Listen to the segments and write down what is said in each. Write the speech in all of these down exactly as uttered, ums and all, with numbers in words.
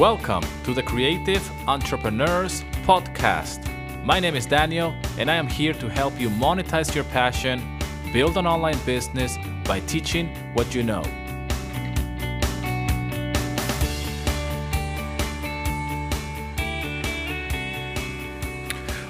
Welcome to the Creative Entrepreneurs Podcast. My name is Daniel, and I am here to help you monetize your passion, build an online business by teaching what you know.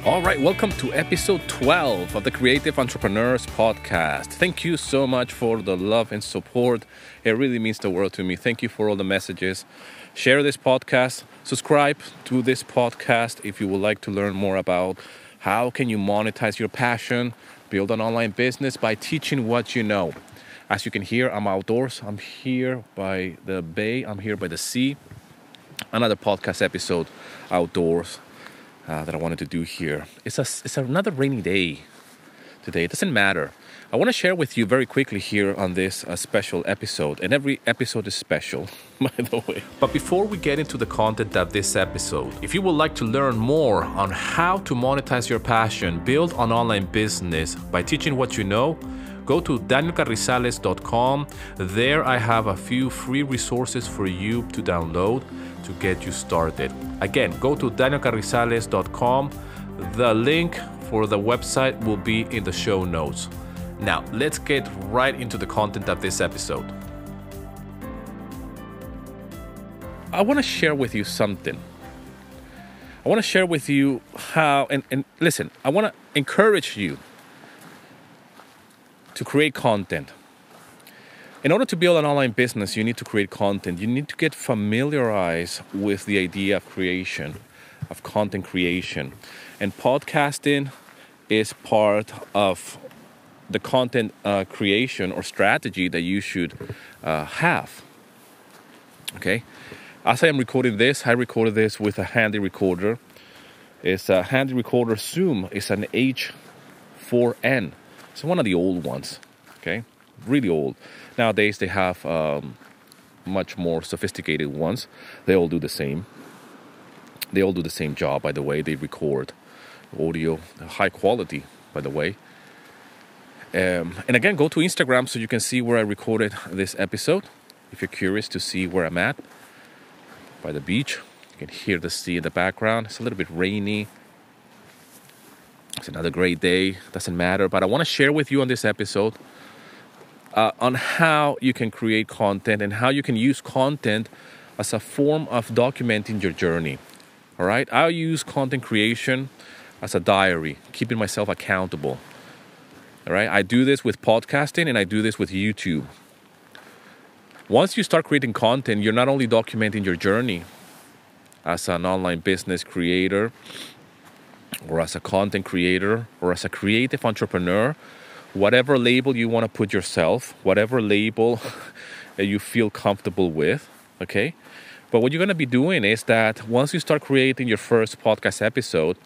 All right, welcome to episode twelve of the Creative Entrepreneurs Podcast. Thank you so much for the love and support. It really means the world to me. Thank you for all the messages. Share this podcast. Subscribe to this podcast if you would like to learn more about how can you monetize your passion, build an online business by teaching what you know. As you can hear, I'm outdoors. I'm here by the bay. I'm here by the sea. Another podcast episode outdoors. Uh, that I wanted to do here. It's a, it's another rainy day today. It doesn't matter. I want to share with you very quickly here on this uh, special episode. And every episode is special, by the way. But before we get into the content of this episode, if you would like to learn more on how to monetize your passion, build an online business by teaching what you know, go to daniel carrizalez dot com. There I have a few free resources for you to download to get you started. Again, go to daniel carrizalez dot com. The link for the website will be in the show notes. Now, let's get right into the content of this episode. I want to share with you something. I want to share with you how, and, and listen, I want to encourage you to create content. In order to build an online business, you need to create content. You need to get familiarized with the idea of creation, of content creation. And podcasting is part of the content uh, creation or strategy that you should uh, have. Okay? As I am recording this, I recorded this with a handy recorder. It's a handy recorder Zoom. It's an H four N. It's one of the old ones. Okay? Really old. Nowadays they have um, much more sophisticated ones. They all do the same. They all do the same job, by the way. They record audio, high quality, by the way. Um, and again, go to Instagram so you can see where I recorded this episode. If you're curious to see where I'm at, by the beach, you can hear the sea in the background. It's a little bit rainy. It's another great day. Doesn't matter. But I want to share with you on this episode Uh, on how you can create content and how you can use content as a form of documenting your journey. All right? I use content creation as a diary, keeping myself accountable. All right? I do this with podcasting and I do this with YouTube. Once you start creating content, you're not only documenting your journey as an online business creator or as a content creator or as a creative entrepreneur, whatever label you want to put yourself, whatever label that you feel comfortable with, okay? But what you're going to be doing is that once you start creating your first podcast episode,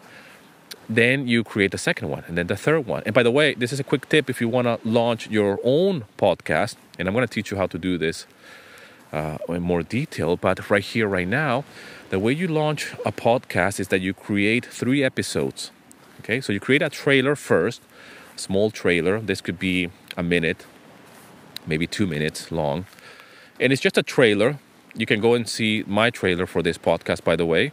then you create the second one and then the third one. And by the way, this is a quick tip if you want to launch your own podcast, and I'm going to teach you how to do this uh, in more detail, but right here, right now, the way you launch a podcast is that you create three episodes, okay? So you create a trailer first, small trailer. This could be a minute, maybe two minutes long. And it's just a trailer. You can go and see my trailer for this podcast, by the way.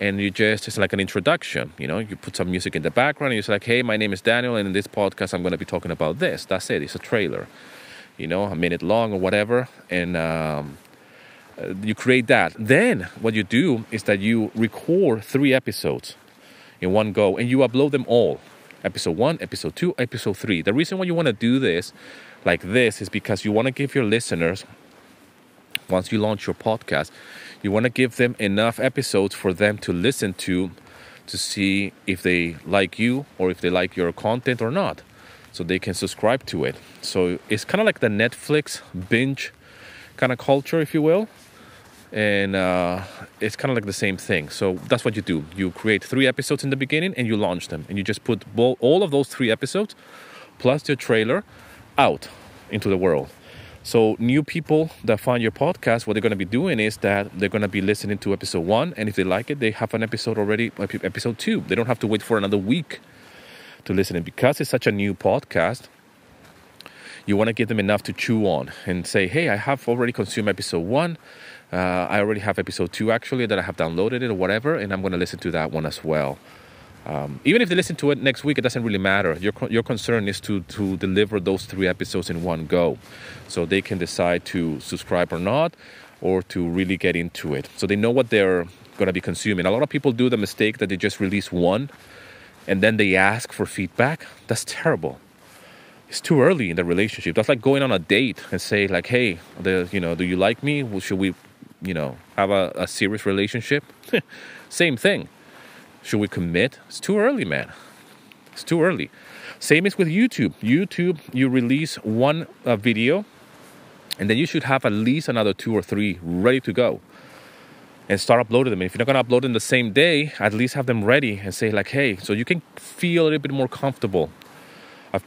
And you just, it's like an introduction, you know, you put some music in the background and you're like, hey, my name is Daniel. And in this podcast, I'm going to be talking about this. That's it. It's a trailer, you know, a minute long or whatever. And um, you create that. Then what you do is that you record three episodes in one go and you upload them all. Episode one, episode two, episode three. The reason why you want to do this like this is because you want to give your listeners, once you launch your podcast, you want to give them enough episodes for them to listen to, to see if they like you or if they like your content or not, so they can subscribe to it. So it's kind of like the Netflix binge kind of culture, if you will. And uh, it's kind of like the same thing. So that's what you do. You create three episodes in the beginning and you launch them. And you just put bo- all of those three episodes plus your trailer out into the world. So new people that find your podcast, what they're going to be doing is that they're going to be listening to episode one. And if they like it, they have an episode already, episode two. They don't have to wait for another week to listen. And because it's such a new podcast, you want to give them enough to chew on and say, hey, I have already consumed episode one. Uh, I already have episode two, actually, that I have downloaded it or whatever, and I'm going to listen to that one as well. Um, even if they listen to it next week, it doesn't really matter. Your your concern is to, to deliver those three episodes in one go. So they can decide to subscribe or not, or to really get into it. So they know what they're going to be consuming. A lot of people do the mistake that they just release one, and then they ask for feedback. That's terrible. It's too early in the relationship. That's like going on a date and say, like, hey, the, you know, do you like me? Well, should we, you know, have a, a serious relationship? Same thing. Should we commit? It's too early, man. It's too early. Same is with YouTube. YouTube, you release one uh, video, and then you should have at least another two or three ready to go and start uploading them. And if you're not going to upload them the same day, at least have them ready and say, like, hey, so you can feel a little bit more comfortable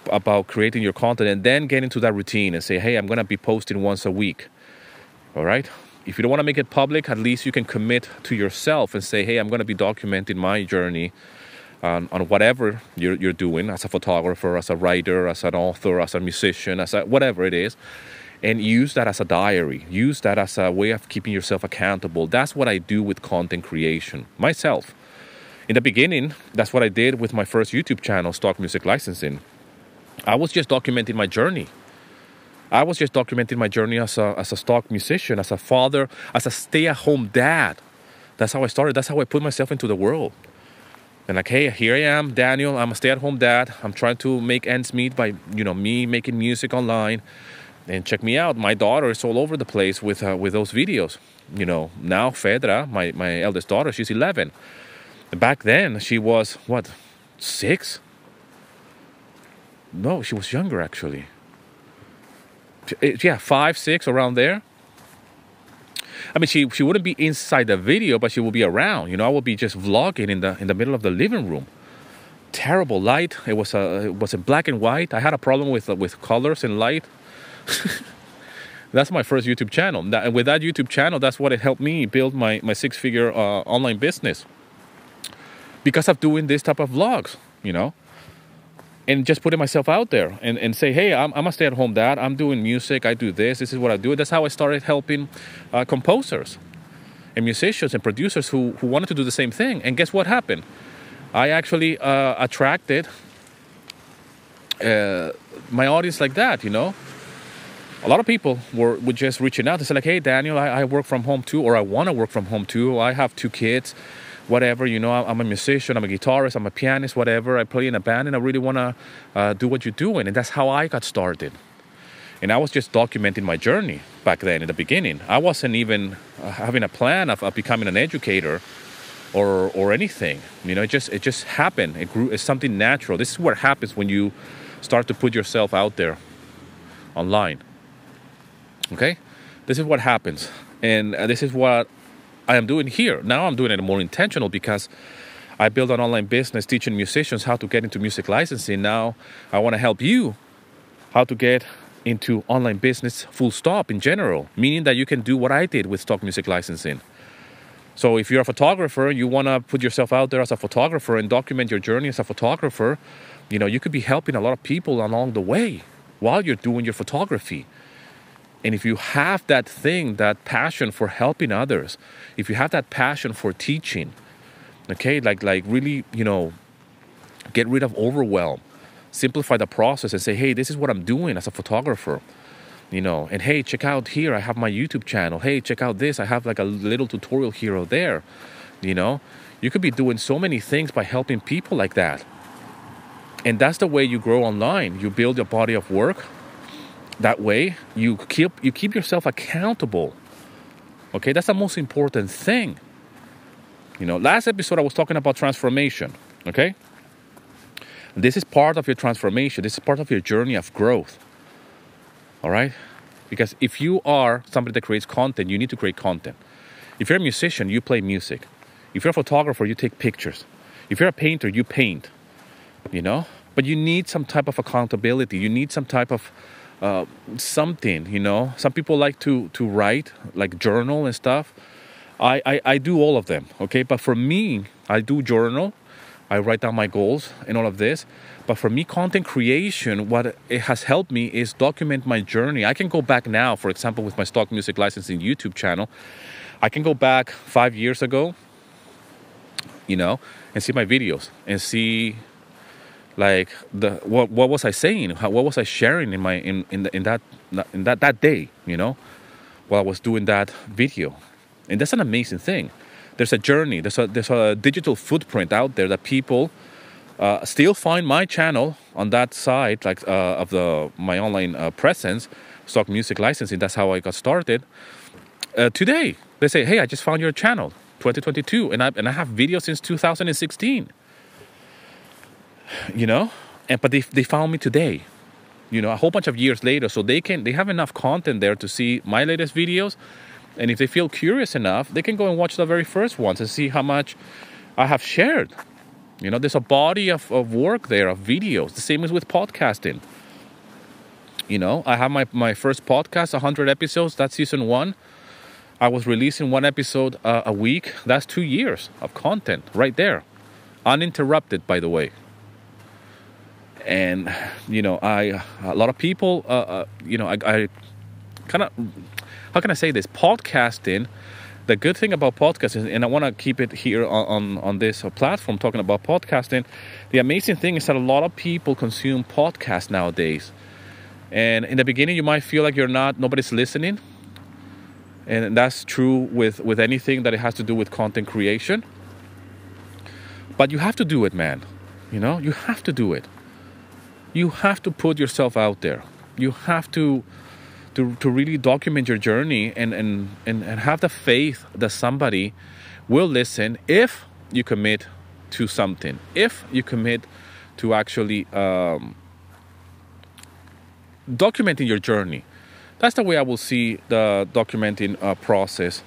about creating your content, and then get into that routine and say, hey, I'm going to be posting once a week. All right? If you don't want to make it public, at least you can commit to yourself and say, hey, I'm going to be documenting my journey on, on whatever you're, you're doing as a photographer, as a writer, as an author, as a musician, as a, whatever it is, and use that as a diary. Use that as a way of keeping yourself accountable. That's what I do with content creation myself. In the beginning, that's what I did with my first YouTube channel, Stock Music Licensing. I was just documenting my journey. I was just documenting my journey as a, as a stock musician, as a father, as a stay-at-home dad. That's how I started. That's how I put myself into the world. And like, hey, here I am, Daniel. I'm a stay-at-home dad. I'm trying to make ends meet by, you know, me making music online. And check me out. My daughter is all over the place with uh, with those videos. You know, now Fedra, my, my eldest daughter, she's eleven. Back then, she was, what, six? No, she was younger, actually. Yeah, five, six, around there. I mean, she, she wouldn't be inside the video, but she would be around. You know, I would be just vlogging in the in the middle of the living room. Terrible light. It was a it was in black and white. I had a problem with with colors and light. That's my first YouTube channel. That, with that YouTube channel, that's what it helped me build my my six figure uh, online business, because of doing this type of vlogs. You know. And just putting myself out there and, and say, hey, I'm, I'm a stay-at-home dad. I'm doing music. I do this. This is what I do. That's how I started helping uh, composers and musicians and producers who, who wanted to do the same thing. And guess what happened? I actually uh, attracted uh, my audience like that, you know. A lot of people were, were just reaching out and said, like, hey, Daniel, I, I work from home too, or I want to work from home too. I have two kids. Whatever, you know, I'm a musician, I'm a guitarist, I'm a pianist, whatever. I play in a band and I really want to uh, do what you're doing. And that's how I got started. And I was just documenting my journey back then in the beginning. I wasn't even uh, having a plan of, of becoming an educator or or anything. You know, it just, it just happened. It grew. It's something natural. This is what happens when you start to put yourself out there online. Okay? This is what happens. And this is what I am doing here. Now I'm doing it more intentional because I built an online business teaching musicians how to get into music licensing. Now I want to help you how to get into online business full stop in general, meaning that you can do what I did with Stock Music Licensing. So if you're a photographer, you want to put yourself out there as a photographer and document your journey as a photographer, you know, you could be helping a lot of people along the way while you're doing your photography. And if you have that thing, that passion for helping others, if you have that passion for teaching, okay, like like really, you know, get rid of overwhelm, simplify the process and say, hey, this is what I'm doing as a photographer, you know, and hey, check out here, I have my YouTube channel. Hey, check out this, I have like a little tutorial here or there, you know. You could be doing so many things by helping people like that. And that's the way you grow online. You build your body of work. That way, you keep you keep yourself accountable. Okay, that's the most important thing. You know, last episode I was talking about transformation. Okay, this is part of your transformation. This is part of your journey of growth. All right, because if you are somebody that creates content, you need to create content. If you're a musician, you play music. If you're a photographer, you take pictures. If you're a painter, you paint. You know, but you need some type of accountability. You need some type of Uh, something, you know. Some people like to to write, like journal and stuff. I, I I do all of them, okay. But for me, I do journal. I write down my goals and all of this. But for me, content creation, what it has helped me is document my journey. I can go back now, for example, with my Stock Music Licensing YouTube channel. I can go back five years ago, you know, and see my videos and see like the what what was I saying? How, what was I sharing in my in in, the, in that in that that day, you know, while I was doing that video. And that's an amazing thing. There's a journey, there's a, there's a digital footprint out there that people uh, still find my channel on that side, like uh, of the my online uh, presence, Stock Music Licensing. That's how I got started. Uh, today, they say, hey, I just found your channel, twenty twenty-two, and I, and I have videos since two thousand sixteen, you know? And, but they, they found me today, you know, a whole bunch of years later. So they can, they have enough content there to see my latest videos. And if they feel curious enough, they can go and watch the very first ones and see how much I have shared. You know, there's a body of, of work there, of videos. The same is with podcasting. You know, I have my, my first podcast, one hundred episodes. That's season one. I was releasing one episode uh, a week. That's two years of content right there. Uninterrupted, by the way. And, you know, I a lot of people, uh, uh, you know, I, I kind of... How can I say this? Podcasting, the good thing about podcasting, and I want to keep it here on, on, on this platform talking about podcasting, the amazing thing is that a lot of people consume podcasts nowadays. And in the beginning, you might feel like you're not, nobody's listening. And that's true with, with anything that it has to do with content creation. But you have to do it, man. You know, you have to do it. You have to put yourself out there. You have to... To, to really document your journey and, and, and, and have the faith that somebody will listen if you commit to something, if you commit to actually um, documenting your journey. That's the way I will see the documenting uh, process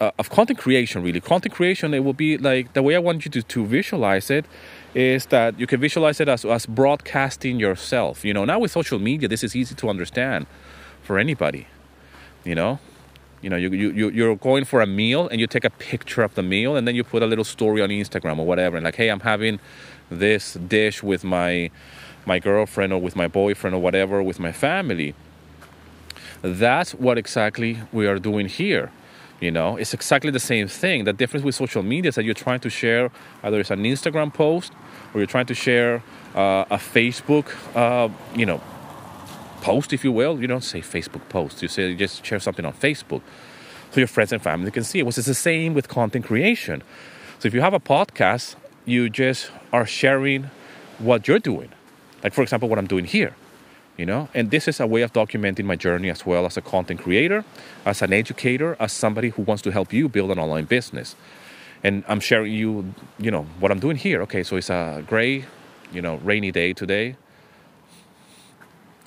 uh, of content creation, really. Content creation, it will be like the way I want you to, to visualize it. Is that you can visualize it as, as broadcasting yourself. You know, now with social media, this is easy to understand for anybody, you know? You know, you, you, you're going for a meal and you take a picture of the meal and then you put a little story on Instagram or whatever. And like, hey, I'm having this dish with my, my girlfriend or with my boyfriend or whatever, with my family. That's what exactly we are doing here. You know, it's exactly the same thing. The difference with social media is that you're trying to share either it's an Instagram post or you're trying to share uh, a Facebook, uh, you know, post, if you will. You don't say Facebook post. You say you just share something on Facebook so your friends and family can see it. Well, it's the same with content creation. So if you have a podcast, you just are sharing what you're doing. Like, for example, what I'm doing here. You know, and this is a way of documenting my journey as well as a content creator, as an educator, as somebody who wants to help you build an online business. And I'm sharing you, you know, what I'm doing here. Okay, so it's a gray, you know, rainy day today.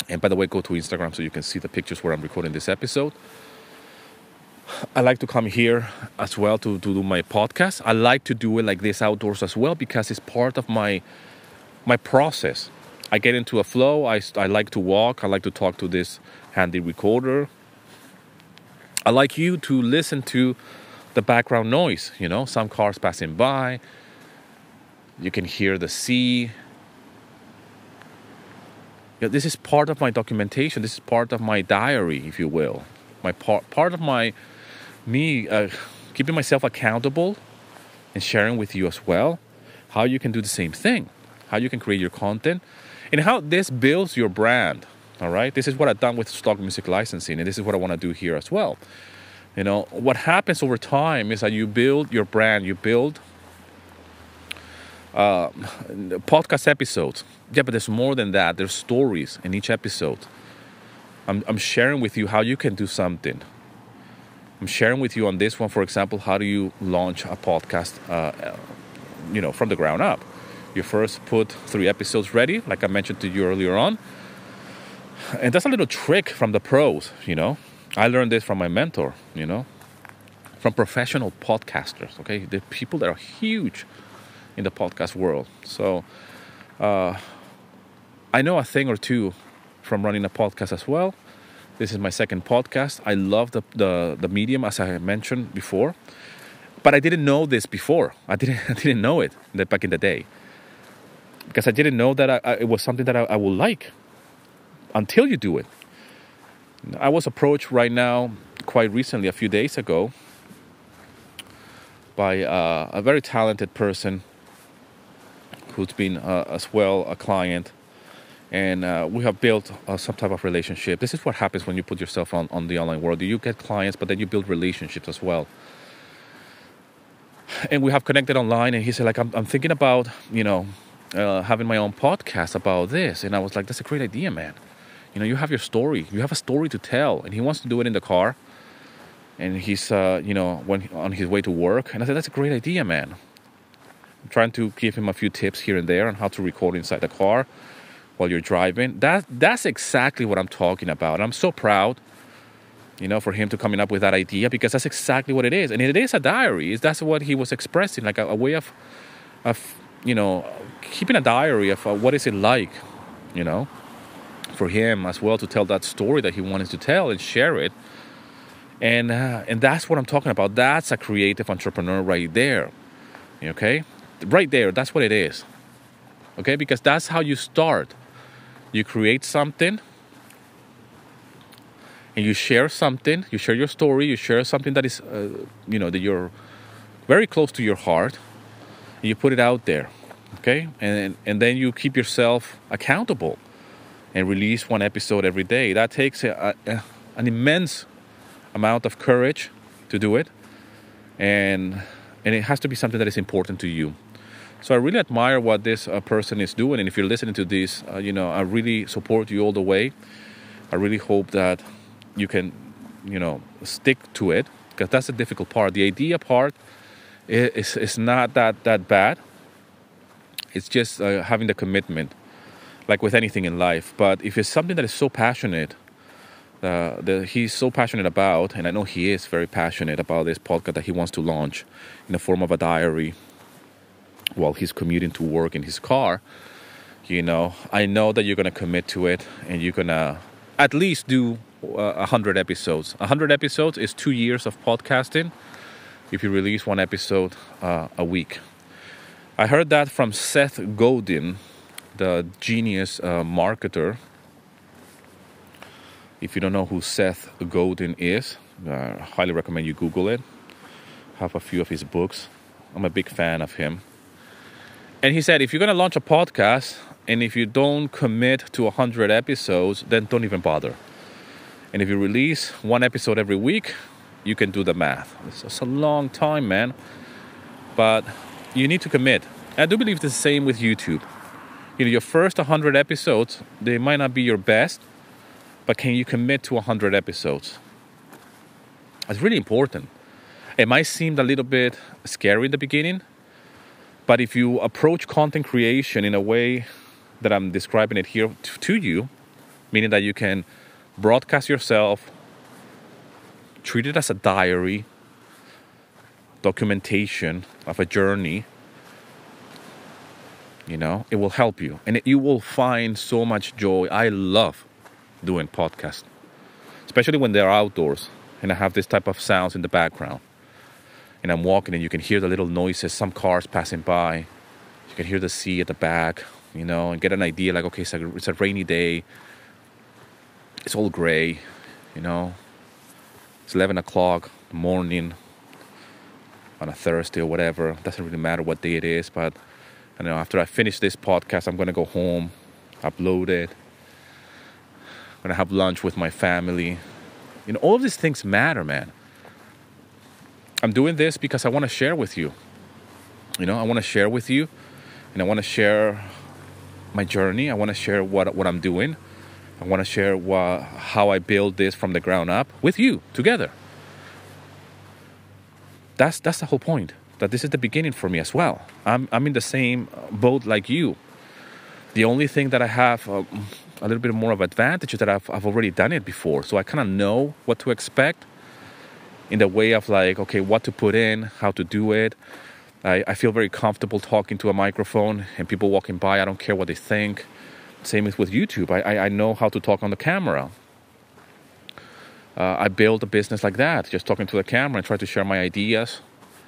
And by the way, go to Instagram so you can see the pictures where I'm recording this episode. I like to come here as well to, to do my podcast. I like to do it like this outdoors as well because it's part of my my process. I get into a flow. I, I like to walk. I like to talk to this handy recorder. I like you to listen to the background noise, you know, some cars passing by. You can hear the sea. You know, this is part of my documentation. This is part of my diary, if you will. My part, part of my, me uh, keeping myself accountable and sharing with you as well how you can do the same thing, how you can create your content. And how this builds your brand, all right? This is what I've done with Stock Music Licensing, and this is what I want to do here as well. You know, what happens over time is that you build your brand, you build uh, podcast episodes. Yeah, but there's more than that. There's stories in each episode. I'm, I'm sharing with you how you can do something. I'm sharing with you on this one, for example, how do you launch a podcast, uh, you know, from the ground up. You first put three episodes ready, like I mentioned to you earlier on. And that's a little trick from the pros, you know. I learned this from my mentor, you know, from professional podcasters, okay? The people that are huge in the podcast world. So uh, I know a thing or two from running a podcast as well. This is my second podcast. I love the, the, the medium, as I mentioned before. But I didn't know this before. I didn't I didn't know it back in the day, because I didn't know that I, I, it was something that I, I would like until you do it. I was approached right now, quite recently, a few days ago, by uh, a very talented person who's been uh, as well a client, and uh, we have built uh, some type of relationship. This is what happens when you put yourself on, on the online world. You get clients, but then you build relationships as well. And we have connected online, and he said, like, I'm, I'm thinking about, you know, uh, having my own podcast about this. And I was like, that's a great idea, man. You know, you have your story. You have a story to tell. And he wants to do it in the car. And he's, uh, you know, when on his way to work. And I said, that's a great idea, man. I'm trying to give him a few tips here and there on how to record inside the car while you're driving. That That's exactly what I'm talking about. I'm so proud, you know, for him to coming up with that idea, because that's exactly what it is. And it is a diary. That's what he was expressing, like a, a way of, of, you know, keeping a diary of uh, what is it like, you know, for him as well to tell that story that he wanted to tell and share it. And uh, and that's what I'm talking about. That's a creative entrepreneur right there, okay? Right there, that's what it is, okay? Because that's how you start. You create something, and you share something, you share your story, you share something that is, uh, you know, that you're very close to your heart, and you put it out there, okay? And and then you keep yourself accountable and release one episode every day. That takes a, a, an immense amount of courage to do it, and and it has to be something that is important to you. So I really admire what this uh, person is doing, and if you're listening to this, uh, you know, I really support you all the way. I really hope that you can, you know, stick to it, because that's the difficult part. The idea part is, is not that, that bad. It's just uh, having the commitment, like with anything in life. But if it's something that is so passionate, uh, that he's so passionate about, and I know he is very passionate about this podcast that he wants to launch in the form of a diary while he's commuting to work in his car, you know, I know that you're going to commit to it, and you're going to at least do a hundred episodes. A hundred episodes is two years of podcasting if you release one episode uh, a week. I heard that from Seth Godin, the genius uh, marketer. If you don't know who Seth Godin is, I uh, highly recommend you Google it. I have a few of his books. I'm a big fan of him. And he said, if you're going to launch a podcast, and if you don't commit to one hundred episodes, then don't even bother. And if you release one episode every week, you can do the math. It's, it's a long time, man. But you need to commit. I do believe it's the same with YouTube. You know, your first one hundred episodes, they might not be your best, but can you commit to one hundred episodes? It's really important. It might seem a little bit scary in the beginning, but if you approach content creation in a way that I'm describing it here to, to you, meaning that you can broadcast yourself, treat it as a diary, documentation of a journey, you know, it will help you. And it, you will find so much joy. I love doing podcasts, especially when they're outdoors and I have this type of sounds in the background. And I'm walking and you can hear the little noises, some cars passing by. You can hear the sea at the back, you know, and get an idea like, okay, it's a, it's a rainy day. It's all gray, you know. It's eleven o'clock in the morning on a Thursday or whatever. It doesn't really matter what day it is, but you know, after I finish this podcast, I'm going to go home, upload it. I'm going to have lunch with my family. You know, all of these things matter, man. I'm doing this because I want to share with you. You know, I want to share with you, and I want to share my journey. I want to share what, what I'm doing. I want to share wh- how I build this from the ground up with you together. That's that's the whole point. That this is the beginning for me as well. I'm I'm in the same boat like you. The only thing that I have uh, a little bit more of advantage is that I've I've already done it before, so I kind of know what to expect in the way of like, okay, what to put in, how to do it. I, I feel very comfortable talking to a microphone and people walking by. I don't care what they think. Same with YouTube. I, I I know how to talk on the camera. Uh, I built a business like that, just talking to the camera and try to share my ideas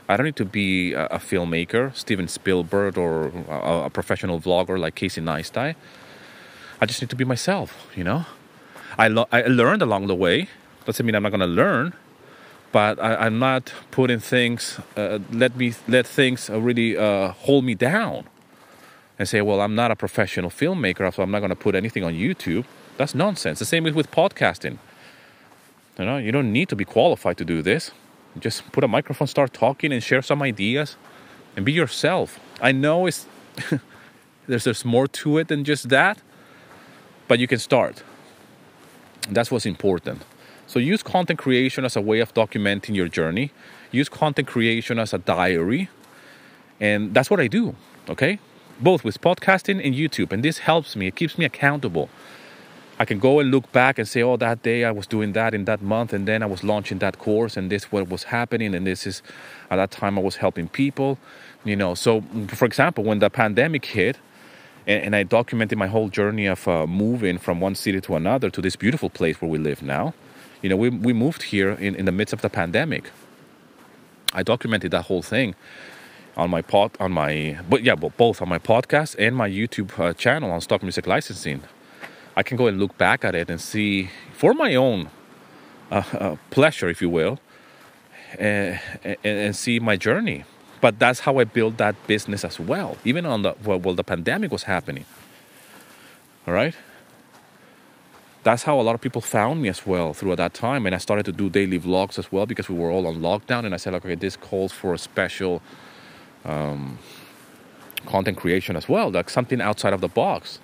I don't need to be a, a filmmaker, Steven Spielberg, or a, a professional vlogger like Casey Neistat. I just need to be myself, you know? I, lo I learned along the way. Doesn't mean I'm not going to learn, but I, I'm not putting things, uh, let, me, let things really uh, hold me down and say, well, I'm not a professional filmmaker, so I'm not going to put anything on YouTube. That's nonsense. The same is with podcasting. You know, you don't need to be qualified to do this. Just put a microphone, start talking, and share some ideas, and be yourself. I know it's there's there's more to it than just that, but you can start. That's what's important. So use content creation as a way of documenting your journey. Use content creation as a diary, and that's what I do. Okay, both with podcasting and YouTube, and this helps me. It keeps me accountable. I can go and look back and say, oh, that day I was doing that in that month, and then I was launching that course, and this what was happening, and this is, at that time I was helping people, you know. So, for example, when the pandemic hit, and, and I documented my whole journey of uh, moving from one city to another to this beautiful place where we live now, you know, we, we moved here in, in the midst of the pandemic. I documented that whole thing on my, pod, on my but yeah, but both on my podcast and my YouTube uh, channel on Stock Music Licensing. I can go and look back at it and see, for my own uh, uh, pleasure, if you will, uh, and, and see my journey. But that's how I built that business as well, even on the while well, well, the pandemic was happening. All right, that's how a lot of people found me as well through that time, and I started to do daily vlogs as well because we were all on lockdown. And I said, okay, this calls for a special um, content creation as well, like something outside of the box.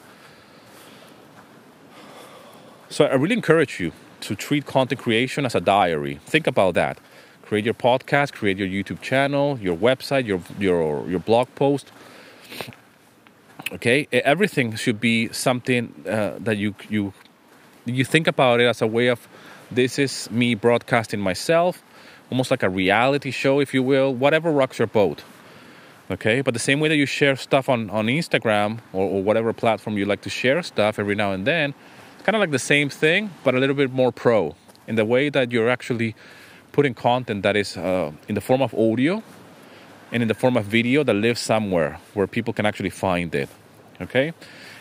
So I really encourage you to treat content creation as a diary. Think about that. Create your podcast, create your YouTube channel, your website, your your your blog post. Okay, everything should be something uh, that you you you think about it as a way of, this is me broadcasting myself, almost like a reality show, if you will. Whatever rocks your boat. Okay, but the same way that you share stuff on on Instagram or, or whatever platform you like to share stuff every now and then. Kind of like the same thing, but a little bit more pro in the way that you're actually putting content that is uh, in the form of audio and in the form of video that lives somewhere where people can actually find it. Okay,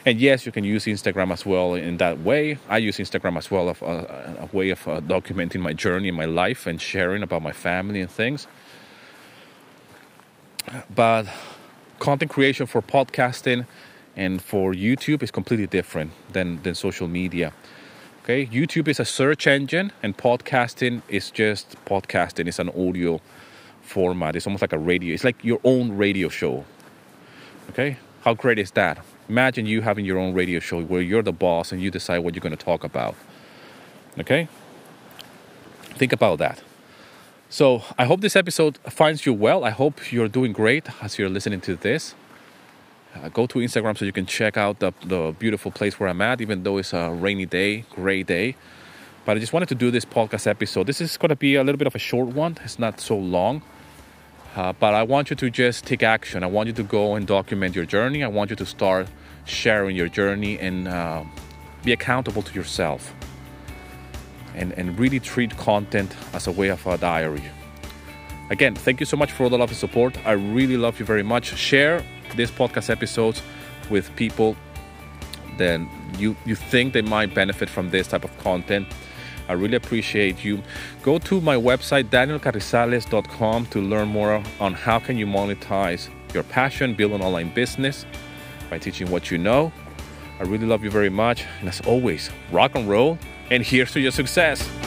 and yes, you can use Instagram as well in that way. I use Instagram as well as a, a way of uh, documenting my journey and my life and sharing about my family and things. But content creation for podcasting and for YouTube is completely different than, than social media. Okay, YouTube is a search engine, and podcasting is just podcasting. It's an audio format. It's almost like a radio. It's like your own radio show. Okay, how great is that? Imagine you having your own radio show where you're the boss and you decide what you're going to talk about. Okay, think about that. So I hope this episode finds you well. I hope you're doing great as you're listening to this. Uh, go to Instagram so you can check out the, the beautiful place where I'm at, even though it's a rainy day, gray day. But I just wanted to do this podcast episode. This is going to be a little bit of a short one. It's not so long. Uh, but I want you to just take action. I want you to go and document your journey. I want you to start sharing your journey and uh, be accountable to yourself. And, and really treat content as a way of a diary. Again, thank you so much for all the love and support. I really love you very much. Share this podcast episodes with people then you you think they might benefit from this type of content. I really appreciate you. Go to my website daniel carrizalez dot com to learn more on how can you monetize your passion, build an online business by teaching what you know. I really love you very much, and as always, rock and roll, and here's to your success.